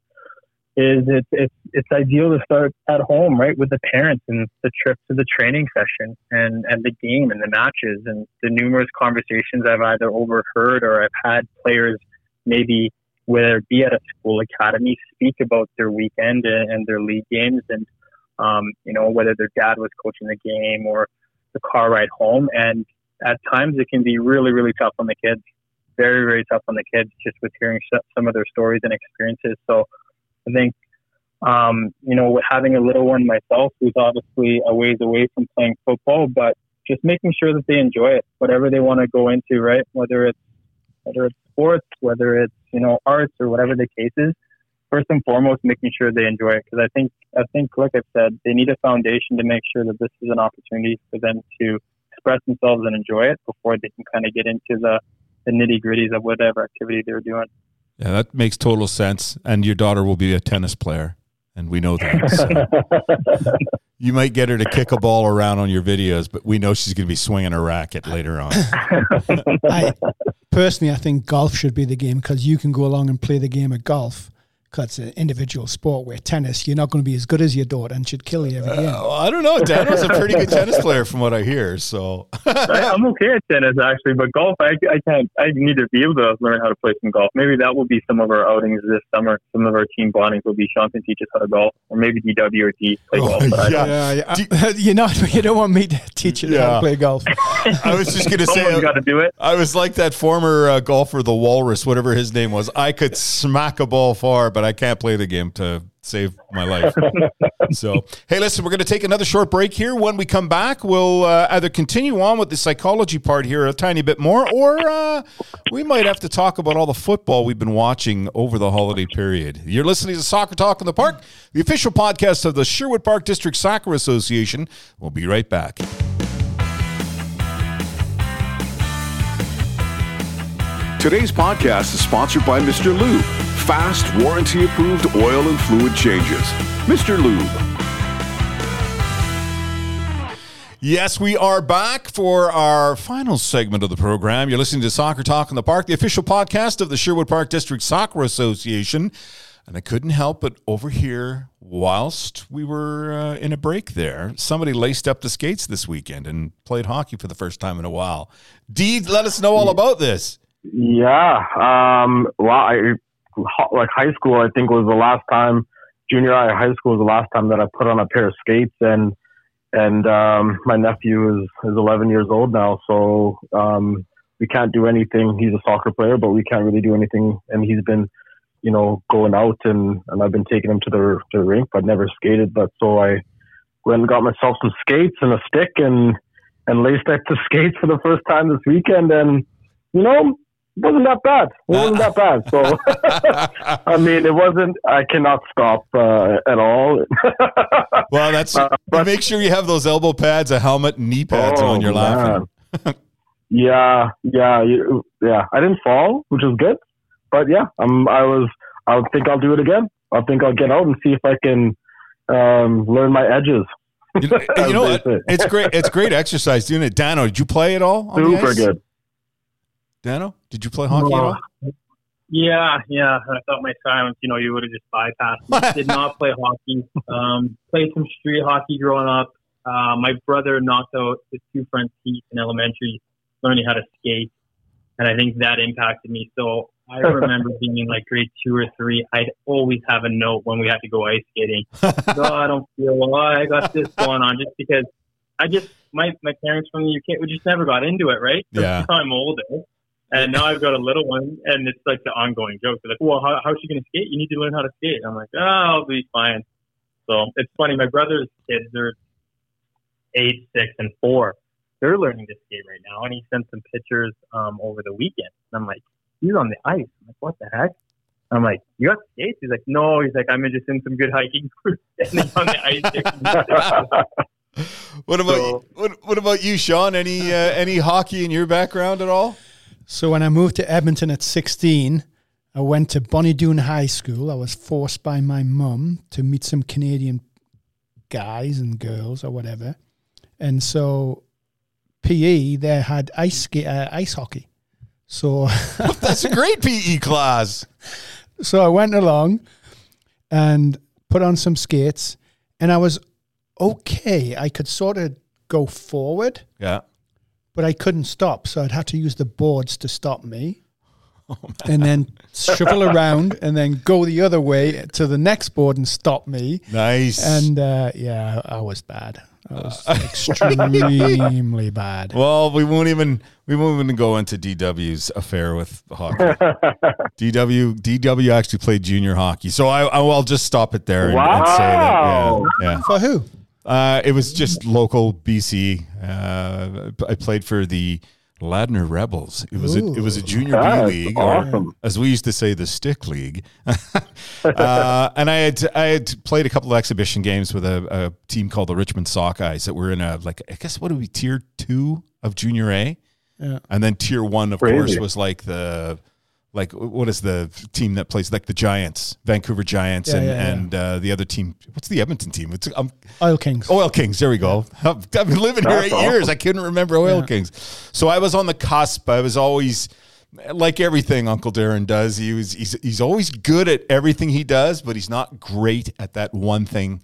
is it's, it's, it's ideal to start at home, right? With the parents and the trip to the training session and, and the game and the matches and the numerous conversations I've either overheard or I've had players maybe whether it be at a school academy speak about their weekend and, and their league games and, Um, you know, whether their dad was coaching the game or the car ride home. And at times it can be really, really tough on the kids, very, very tough on the kids just with hearing some of their stories and experiences. So I think, um, you know, having a little one myself who's obviously a ways away from playing football, but just making sure that they enjoy it, whatever they want to go into, right? Whether it's, whether it's sports, whether it's, you know, arts or whatever the case is. First and foremost, making sure they enjoy it. Because I think, I think, like I said, they need a foundation to make sure that this is an opportunity for them to express themselves and enjoy it before they can kind of get into the, the nitty-gritties of whatever activity they're doing. Yeah, that makes total sense. And your daughter will be a tennis player, and we know that. So. You might get her to kick a ball around on your videos, but we know she's going to be swinging a racket later on. I, personally, I think golf should be the game because you can go along and play the game of golf. That's an individual sport where tennis, you're not going to be as good as your daughter and should kill you every game. Uh, well, I don't know. Dan was a pretty good tennis player from what I hear. So I, I'm okay at tennis actually, but golf, I, I can't, I need to be able to learn how to play some golf. Maybe that will be some of our outings this summer. Some of our team bondings will be Sean can teach us how to golf or maybe D W or D play oh, golf. But yeah, I yeah, yeah. Do, you're not, you don't want me to teach you yeah. how to play golf. I was just going to say, I, gotta do it. I was like that former uh, golfer, the Walrus, whatever his name was. I could smack a ball far, but I can't play the game to save my life. So, hey, listen, we're going to take another short break here. When we come back, we'll uh, either continue on with the psychology part here a tiny bit more, or uh, we might have to talk about all the football we've been watching over the holiday period. You're listening to Soccer Talk in the Park, the official podcast of the Sherwood Park District Soccer Association. We'll be right back. Today's podcast is sponsored by Mister Lube. Fast, warranty-approved oil and fluid changes. Mister Lube. Yes, we are back for our final segment of the program. You're listening to Soccer Talk in the Park, the official podcast of the Sherwood Park District Soccer Association. And I couldn't help but overhear, whilst we were uh, in a break there, somebody laced up the skates this weekend and played hockey for the first time in a while. Dee, let us know all about this. Yeah. Um, well, I... like high school, I think was the last time, junior high or high school was the last time that I put on a pair of skates. And, and um, my nephew is, is eleven years old now. So um, we can't do anything. He's a soccer player, but we can't really do anything. And he's been, you know, going out and, and I've been taking him to the, to the rink, but never skated. But so I, went and got myself some skates and a stick and, and laced up the skates for the first time this weekend. And, you know, it wasn't that bad. It wasn't that bad. So, I mean, it wasn't, I cannot stop uh, at all. Well, that's, uh, but, make sure you have those elbow pads, a helmet, and knee pads oh, on you're laughing. yeah, yeah, yeah. I didn't fall, which is good. But yeah, I'm, I was, I think I'll do it again. I think I'll get out and see if I can um, learn my edges. You know, you know what? It's great. It's great exercise, isn't it? Dano, did you play at all? On Super the ice? Good. Dano, did you play hockey uh, at all? Yeah, yeah. I thought my silence, you know, you would have just bypassed. Did not play hockey. Um, played some street hockey growing up. Uh, my brother knocked out his two front teeth in elementary, learning how to skate, and I think that impacted me. So I remember being in like grade two or three, I'd always have a note when we had to go ice skating. No, oh, I don't feel well. I got this going on just because I just, my, my parents from the U K, we just never got into it, right? So yeah. I'm older and now I've got a little one and it's like the ongoing joke. They're like, well, how, how's she going to skate? You need to learn how to skate. I'm like, oh, I'll be fine. So it's funny. My brother's kids are eight, six, and four. They're learning to skate right now. And he sent some pictures um, over the weekend. And I'm like, he's on the ice. I'm like, what the heck? I'm like, you got skates? He's like, no. He's like, I'm just in some good hiking groups standing on the ice. What about so, what, what about you, Sean? Any uh, any hockey in your background at all? So when I moved to Edmonton at sixteen, I went to Bonnie Doon High School. I was forced by my mum to meet some Canadian guys and girls or whatever, and so P E there had ice sk- uh, ice hockey. So that's a great P E class. So I went along and put on some skates and I was okay. I could sort of go forward. Yeah. But I couldn't stop. So I'd have to use the boards to stop me oh, and then shuffle around and then go the other way to the next board and stop me. Nice. And uh, yeah, I was bad. That was extremely bad. Well, we won't even we won't even go into D W's affair with hockey. D W D W actually played junior hockey, so I, I I'll just stop it there. And, wow! And say that, yeah, yeah. For who? Uh, it was just local B C. Uh, I played for the Ladner Rebels. It was Ooh, a, it was a junior B league, awesome. Or, as we used to say, the stick league. uh, and I had I had played a couple of exhibition games with a, a team called the Richmond Sockeyes that were in a like I guess what would be tier two of junior A, yeah. And then tier one of Crazy. course was like the like what is the team that plays like the Giants, Vancouver Giants, yeah, and yeah, yeah. and uh, the other team. What's the Edmonton team? It's um, Oil Kings. Oil Kings. There we go. I've, I've been living That's here eight awful. years. I couldn't remember Oil yeah. Kings. So I was on the cusp. I was always like everything Uncle Darren does. He was he's he's always good at everything he does, but he's not great at that one thing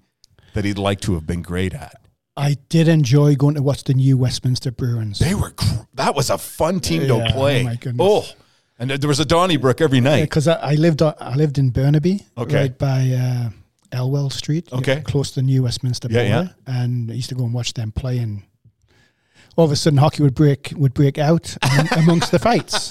that he'd like to have been great at. I did enjoy going to watch the New Westminster Bruins. They were that was a fun team yeah, to play. Oh my goodness. Oh. And there was a Donnybrook every night. Because yeah, I, I lived on, I lived in Burnaby, okay. right by uh, Elwell Street, okay. you know, close to the New Westminster border. Yeah, yeah. And I used to go and watch them play. And all of a sudden, hockey would break would break out amongst the fights.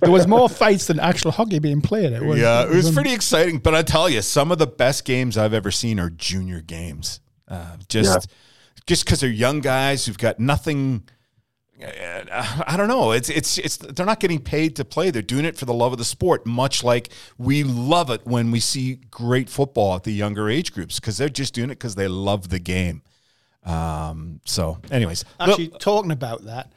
There was more fights than actual hockey being played. It was, yeah, it was, it was pretty un- exciting. But I tell you, some of the best games I've ever seen are junior games. Uh, just yeah. just because they're young guys who've got nothing. I don't know. It's it's it's. They're not getting paid to play. They're doing it for the love of the sport, much like we love it when we see great football at the younger age groups because they're just doing it because they love the game. Um. So, anyways, actually, look, talking about that,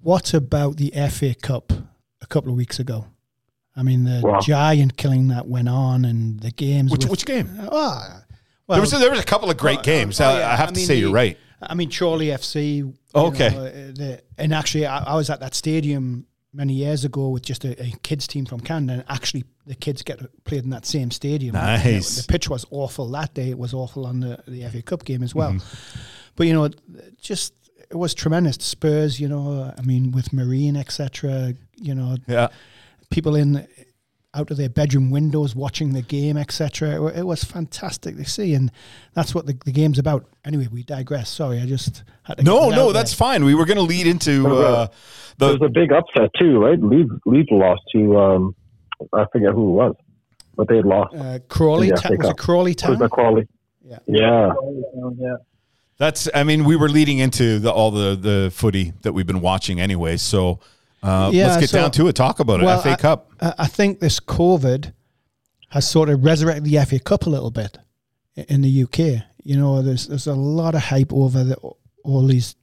what about the F A Cup a couple of weeks ago? I mean, the wow. giant killing that went on and the games. Which with, which game? Uh, oh, well, there was a, there was a couple of great uh, games. Uh, oh, yeah. I have I to mean, say, the, you're right. I mean, Chorley F C. Okay. Know, the, and actually, I, I was at that stadium many years ago with just a, a kids team from Canada. And actually, the kids get played in that same stadium. Nice. You know, the pitch was awful that day. It was awful on the, the F A Cup game as well. Mm-hmm. But, you know, just it was tremendous. Spurs, you know, I mean, with Marine, et cetera, you know, yeah. people in out of their bedroom windows watching the game, et cetera. It, it was fantastic to see, and that's what the, the game's about. Anyway, we digress. Sorry, I just had to. No, no, that's there. fine. We were going to lead into uh, the. There was a big upset too, right? Leeds, Leeds lost to um, I forget who it was, but they had lost. Uh, Crawley, yeah, ta- was it Crawley Town? It was Crawley. Yeah. Yeah. Yeah. That's, I mean, we were leading into the, all the, the footy that we've been watching anyway. So uh, yeah, let's get so, down to it. Talk about well, it. F A I, Cup. I think this COVID has sort of resurrected the F A Cup a little bit in the U K. You know, there's there's a lot of hype over the, all these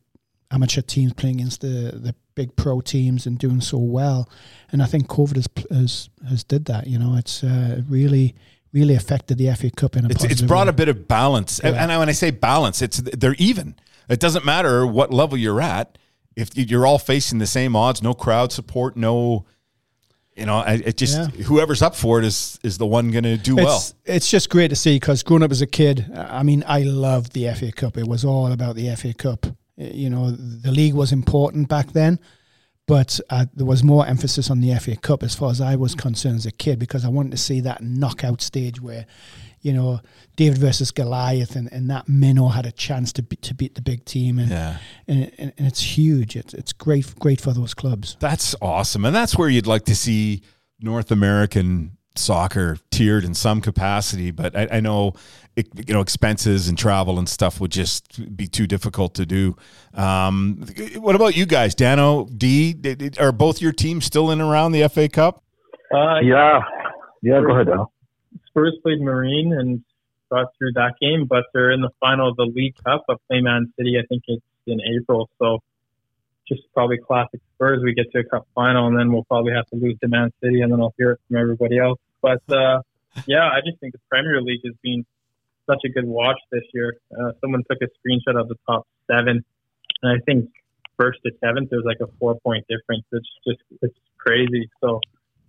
amateur teams playing against the, the big pro teams and doing so well. And I think COVID has has, has did that. You know, it's uh, really... really affected the F A Cup in a positive It's, it's brought way. a bit of balance. Yeah. And, and when I say balance, it's they're even. It doesn't matter what level you're at. If you're all facing the same odds, no crowd support, no, you know, it just, yeah. whoever's up for it is is the one going to do it's, well. It's just great to see, because growing up as a kid, I mean, I loved the F A Cup. It was all about the F A Cup. You know, the league was important back then, but uh, there was more emphasis on the F A Cup as far as I was concerned as a kid, because I wanted to see that knockout stage where, you know, David versus Goliath and, and that minnow had a chance to be, to beat the big team. And yeah. and, and, and it's huge. It's it's great great for those clubs. That's awesome. And that's where you'd like to see North American soccer tiered in some capacity. But I, I know, it, you know, expenses and travel and stuff would just be too difficult to do. Um, what about you guys, Dano, D? Are both your teams still in and around the F A Cup? Uh, yeah, yeah. Spurs, go ahead, Dano. Spurs played Marine and got through that game, but they're in the final of the League Cup. I play Man City. I think it's in April, so just probably classic Spurs. We get to a cup final, and then we'll probably have to lose to Man City, and then I'll hear it from everybody else. But, uh, yeah, I just think the Premier League has been such a good watch this year. Uh, someone took a screenshot of the top seven, and I think first to seventh, there's like a four-point difference. It's just it's crazy. So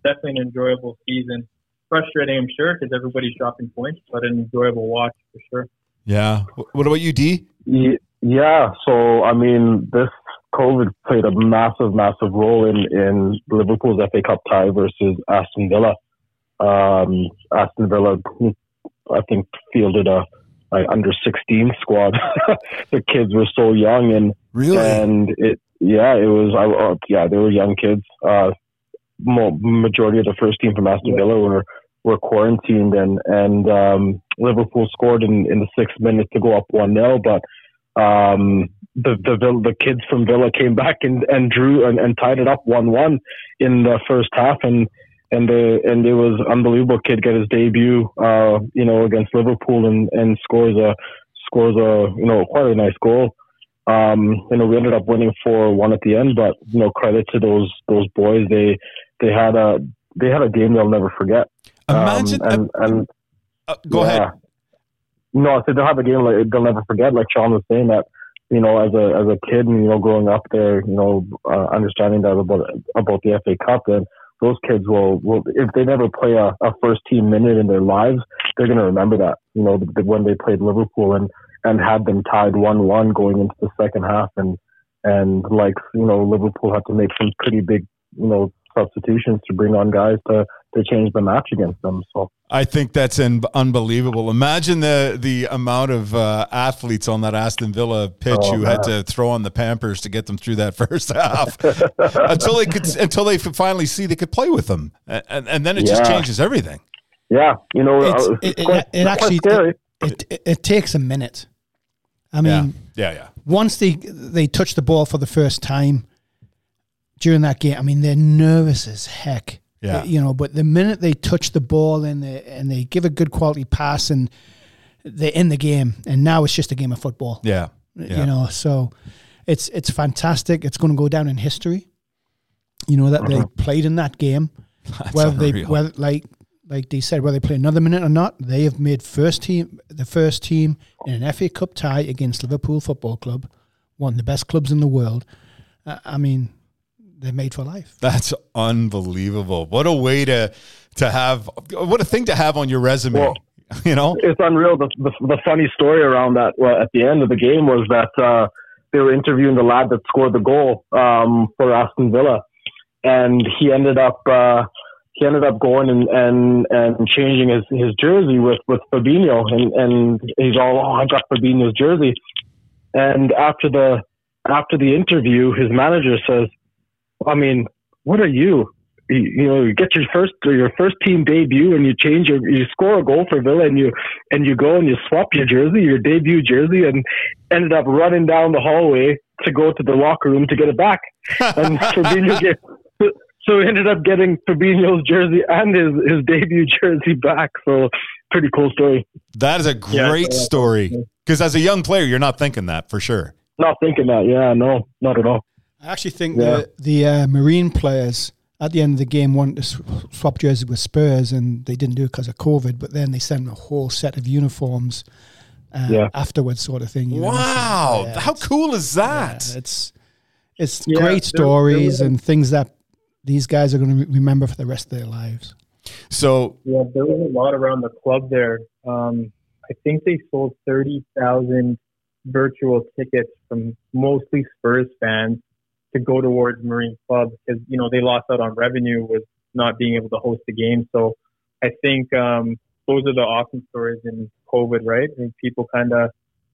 definitely an enjoyable season. Frustrating, I'm sure, because everybody's dropping points, but an enjoyable watch for sure. Yeah. What about you, D? Yeah, so, I mean, this COVID played a massive, massive role in, in Liverpool's F A Cup tie versus Aston Villa. Um, Aston Villa, I think, fielded a like, under sixteen squad. The kids were so young, and really, and it yeah, it was I uh, yeah, they were young kids. Uh, mo- majority of the first team from Aston Villa were were quarantined, and and um, Liverpool scored in, in the sixth minute to go up one nil, but um, the the the kids from Villa came back and, and drew and, and tied it up one one in the first half, and. And the and it was unbelievable. Kid got his debut, uh, you know, against Liverpool, and, and scores a scores a you know quite a nice goal. Um, you know, we ended up winning four one at the end, but you know, credit to those those boys. They they had a they had a game they'll never forget. Imagine um, and, a, and uh, go yeah. ahead. No, I said they'll have a game like they'll never forget. Like Sean was saying that. You know, as a as a kid, and you know, growing up there, you know, uh, understanding that about about the F A Cup and. Those kids will, will, if they never play a, a first team minute in their lives, they're going to remember that, you know, the, the, when they played Liverpool and, and had them tied one one going into the second half. And, and like, you know, Liverpool had to make some pretty big, you know, substitutions to bring on guys to, to change the match against them. So I think that's an unbelievable. Imagine the, the amount of uh, athletes on that Aston Villa pitch oh, who man. had to throw on the Pampers to get them through that first half until they could until they finally see they could play with them, and and then it yeah. just changes everything. Yeah, you know, it's, uh, it, quite, it, it actually it, it, it, it takes a minute. I mean, yeah, yeah. yeah. Once they they touch the ball for the first time. During that game, I mean, they're nervous as heck. Yeah. You know, but the minute they touch the ball and they, and they give a good quality pass and they're in the game, and now it's just a game of football. Yeah. yeah. You know, so it's it's fantastic. It's going to go down in history, you know, that they played in that game. That's whether unreal. they whether, like like they said, whether they play another minute or not, they have made first team the first team in an F A Cup tie against Liverpool Football Club, one of the best clubs in the world. Uh, I mean... They're made for life. That's unbelievable. What a way to to have, what a thing to have on your resume, well, you know? It's unreal. The, the, the funny story around that well, at the end of the game was that uh, they were interviewing the lad that scored the goal um, for Aston Villa, and he ended up uh, he ended up going and, and, and changing his, his jersey with, with Fabinho, and, and he's all, oh, I got Fabinho's jersey. And after the after the interview, his manager says, I mean, what are you? you know, you get your first your first team debut, and you change your, you score a goal for Villa, and you and you go and you swap your jersey, your debut jersey, and ended up running down the hallway to go to the locker room to get it back. And Fabinho get, so we ended up getting Fabinho's jersey and his his debut jersey back. So pretty cool story. That is a great yeah. story, because as a young player, you're not thinking that for sure. Not thinking that, yeah, no, not at all. I actually think yeah. the, the uh, Marine players at the end of the game wanted to swap jerseys with Spurs, and they didn't do it because of COVID, but then they sent a whole set of uniforms uh, yeah. afterwards, sort of thing. You wow, know? So, yeah, how cool is that? Yeah, it's it's yeah, great stories there, there and things that these guys are going to remember for the rest of their lives. So yeah, there was a lot around the club there. Um, I think they sold thirty thousand virtual tickets from mostly Spurs fans to go towards Marine Club, because, you know, they lost out on revenue with not being able to host the game. So I think um, those are the awesome stories in COVID, right? I think people kind of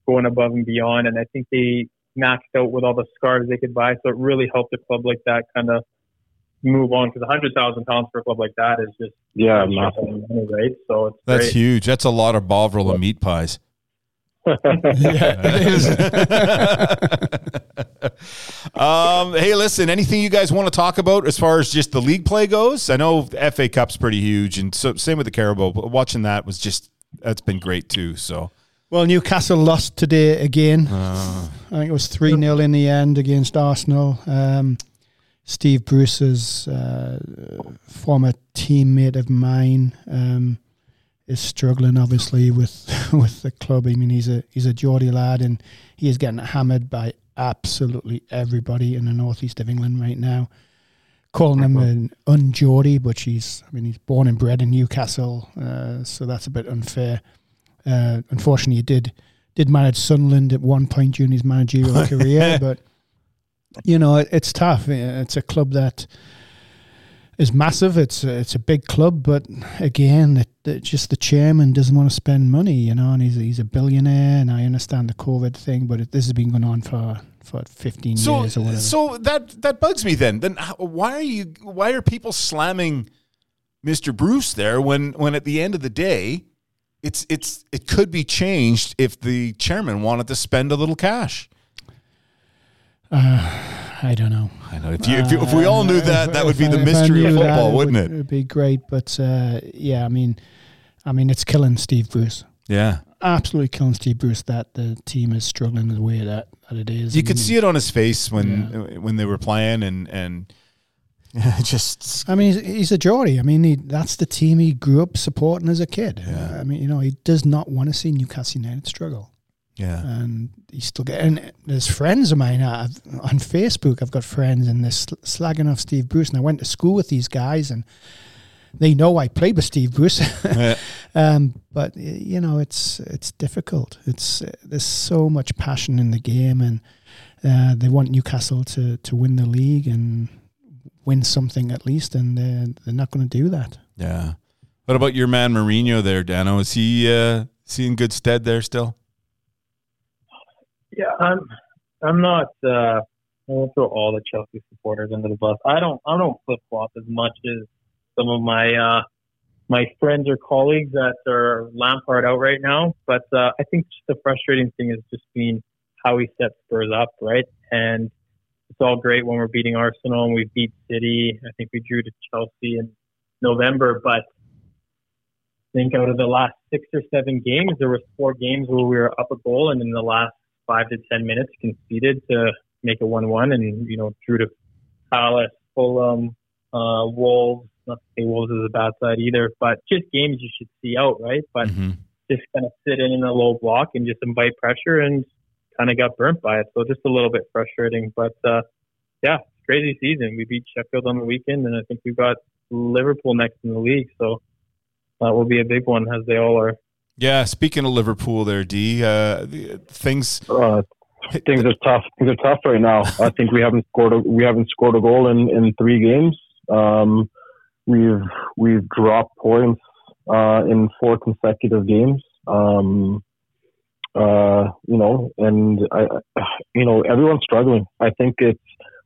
going above and beyond. And I think they maxed out with all the scarves they could buy. So it really helped a club like that kind of move on, because one hundred thousand pounds for a club like that is just... Yeah, nothing. Right? So it's That's great. Huge. That's a lot of Bovril and meat pies. um, hey, listen, anything you guys want to talk about as far as just the league play goes? I know the F A Cup's pretty huge, and so same with the Carabao, but watching that was just, that's been great too. So, well, Newcastle lost today again. Uh, I think it was three nil in the end against Arsenal. Um, Steve Bruce's uh, former teammate of mine, um, is struggling obviously with, with the club. I mean, he's a he's a Geordie lad, and he is getting hammered by absolutely everybody in the northeast of England right now. Calling him an un-Geordie, but she's I mean he's born and bred in Newcastle, uh, so that's a bit unfair. Uh, unfortunately, he did did manage Sunderland at one point during his managerial career, but you know it, it's tough. It's a club that is massive. It's a, it's a big club, but again, it, it just the chairman doesn't want to spend money, you know, and he's he's a billionaire, and I understand the COVID thing, but it, this has been going on for for fifteen so, years or whatever. So that that bugs me. Then, then why are you why are people slamming Mister Bruce there when when at the end of the day, it's it's it could be changed if the chairman wanted to spend a little cash. Uh, I don't know. I know. If, you, if, you, if we all knew that, that would be the mystery of football, wouldn't it? It would be great, but uh, yeah, I mean, I mean, it's killing Steve Bruce. Yeah, absolutely killing Steve Bruce that the team is struggling the way that, that it is. You I could mean, see it on his face when yeah. when they were playing, and and just. I mean, he's, he's a Geordie. I mean, he, that's the team he grew up supporting as a kid. Yeah. I mean, you know, he does not want to see Newcastle United struggle. Yeah, and he's still getting. And there's friends of mine I've, on Facebook. I've got friends, and they're slagging off Steve Bruce. And I went to school with these guys, and they know I played with Steve Bruce. Yeah. um, but you know, it's it's difficult. It's uh, there's so much passion in the game, and uh, they want Newcastle to to win the league and win something at least, and they're they're not going to do that. Yeah. What about your man Mourinho there, Dano? Is he uh, is he in good stead there still? Yeah, I'm. I'm not. Uh, I won't throw all the Chelsea supporters under the bus. I don't. I don't flip flop as much as some of my uh, my friends or colleagues that are Lampard out right now. But uh, I think the frustrating thing is just being how he sets Spurs up, right? And it's all great when we're beating Arsenal and we beat City. I think we drew to Chelsea in November, but I think out of the last six or seven games, there was four games where we were up a goal, and in the last five to ten minutes conceded to make a one-one, and, you know, drew to Palace, Fulham, uh, Wolves. Not to say Wolves is a bad side either, but just games you should see out, right? But mm-hmm. just kind of sit in in a low block and just invite pressure, and kind of got burnt by it. So just a little bit frustrating. But, uh, yeah, crazy season. We beat Sheffield on the weekend, and I think we've got Liverpool next in the league. So that will be a big one, as they all are. Yeah, speaking of Liverpool there, D, uh, things uh, things are tough. Things are tough right now. I think we haven't scored a, we haven't scored a goal in, in three games. Um, we've we've dropped points uh, in four consecutive games. Um, uh, you know, and I, you know, everyone's struggling. I think it's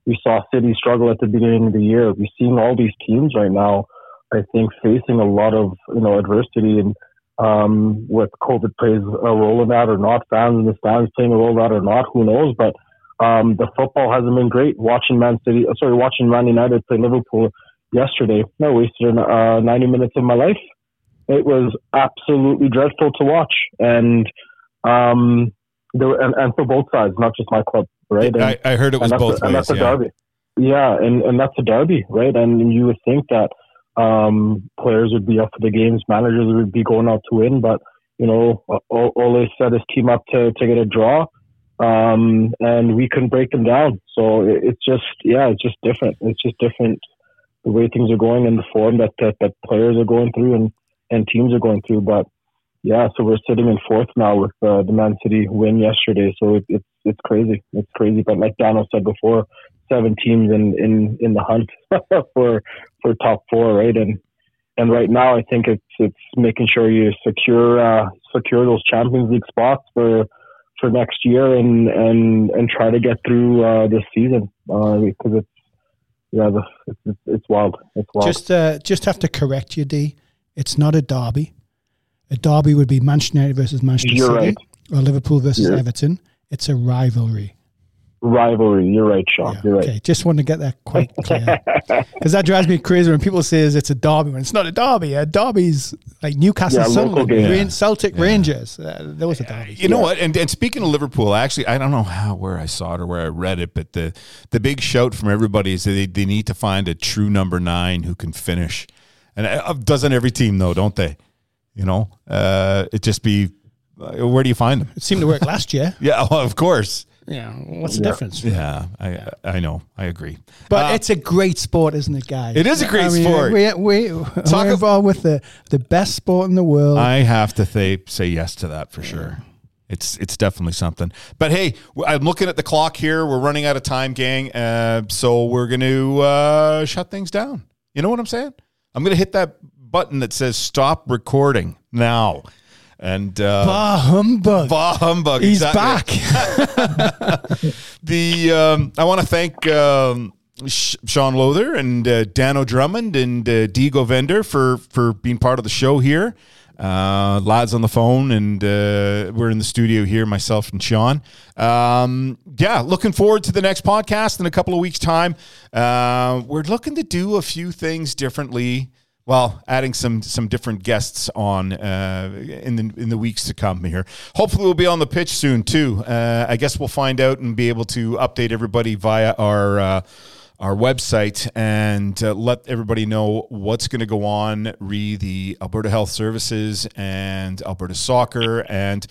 We saw City struggle at the beginning of the year. We've seen all these teams right now, I think, facing a lot of, you know, adversity, and um, whether COVID plays a role in that or not, fans in the stands playing a role in that or not, who knows? But um, the football hasn't been great. Watching Man City, sorry, watching Man United play Liverpool yesterday, I wasted uh, ninety minutes of my life. It was absolutely dreadful to watch, and um, there were, and, and for both sides, not just my club, right? And, I, I heard it was both ways. And that's a derby. Yeah, and, and that's a derby, right? And you would think that um, players would be up for the games, managers would be going out to win, but, you know, Ole set his team up to, to get a draw, um, and we couldn't break them down. So it, it's just, yeah, it's just different. It's just different the way things are going and the form that, that, that players are going through and, and teams are going through. But yeah, so we're sitting in fourth now with uh, the Man City win yesterday. So it, it's it's crazy. It's crazy. But like Dano said before, seven teams in, in, in the hunt for for top four, right? And and right now, I think it's it's making sure you secure uh, secure those Champions League spots for for next year and and, and try to get through uh, this season uh, because it's yeah, it's, it's it's wild. It's wild. Just uh, just have to correct you, D. It's not a derby. A derby would be Manchester United versus Manchester you're City right. or Liverpool versus you're Everton. It's a rivalry. Rivalry. You're right, Sean. Yeah, you're okay. right. Just want to get that quite clear. Because that drives me crazy when people say it's a derby. When it's not a derby. A derby's like Newcastle, yeah, Sunderland, yeah. Celtic yeah. Rangers. Uh, there was a derby. You know yeah. what? And, and speaking of Liverpool, actually, I don't know how where I saw it or where I read it, but the, the big shout from everybody is that they, they need to find a true number nine who can finish. And doesn't every team though, don't they? You know, uh, it just be uh, where do you find them? It seemed to work last year. yeah, well, of course. Yeah, what's the yeah. difference? Yeah, I yeah. I know, I agree. But uh, it's a great sport, isn't it, guys? It is a great I mean, sport. We we talk about with the the best sport in the world. I have to th- say yes to that for sure. Yeah. It's it's definitely something. But hey, I'm looking at the clock here. We're running out of time, gang. Uh, so we're going to uh, shut things down. You know what I'm saying? I'm going to hit that button that says stop recording now. And uh, bah humbug. Bah humbug. He's exactly. back. the um, I want to thank um, Sean Lother and uh, Dano Drummond and uh, Diego Vender for, for being part of the show here. Uh, lads on the phone, and uh, we're in the studio here, myself and Sean. Um, yeah, looking forward to the next podcast in a couple of weeks' time. Uh, we're looking to do a few things differently. Well, adding some some different guests on uh, in the in the weeks to come here. Hopefully, we'll be on the pitch soon too. Uh, I guess we'll find out and be able to update everybody via our. Uh, our website and uh, let everybody know what's going to go on re the Alberta Health Services and Alberta Soccer. And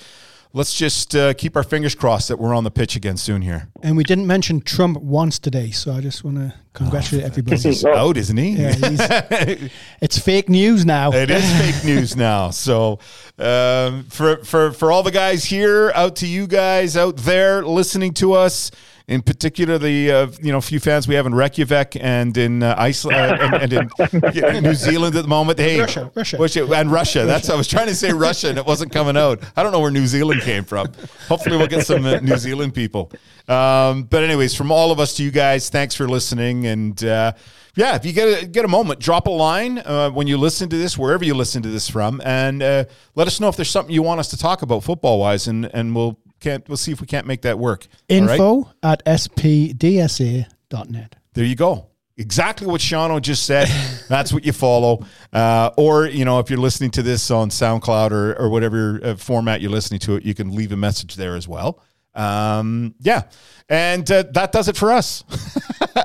let's just uh, keep our fingers crossed that we're on the pitch again soon here. And we didn't mention Trump once today, so I just want to congratulate oh, everybody. He's out, isn't he? Yeah, he's, it's fake news now. It is fake news now. So um, for, for, for all the guys here, out to you guys out there listening to us, in particular, the uh, you know few fans we have in Reykjavik and in uh, Iceland uh, and, and in you know, New Zealand at the moment. Hey, Russia, Russia, Russia and Russia. Russia. That's I was trying to say Russia, and it wasn't coming out. I don't know where New Zealand came from. Hopefully, we'll get some uh, New Zealand people. Um, but anyways, from all of us to you guys, thanks for listening. And uh, yeah, if you get a, get a moment, drop a line uh, when you listen to this, wherever you listen to this from, and uh, let us know if there's something you want us to talk about football wise, and and we'll. Can't we'll see if we can't make that work. Info right? at S P D S A dot net. There you go. Exactly what Shauna just said. That's what you follow. Uh, or, you know, if you're listening to this on SoundCloud or, or whatever uh, format you're listening to it, you can leave a message there as well. Um, yeah. And uh, that does it for us.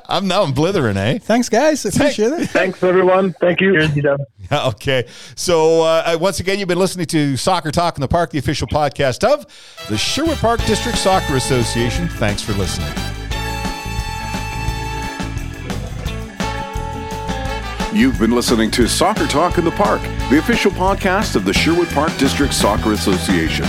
I'm now I'm blithering, eh? Thanks, guys. I appreciate Thanks. it. Thanks, everyone. Thank you. Okay. So, uh, once again, you've been listening to Soccer Talk in the Park, the official podcast of the Sherwood Park District Soccer Association. Thanks for listening. You've been listening to Soccer Talk in the Park, the official podcast of the Sherwood Park District Soccer Association.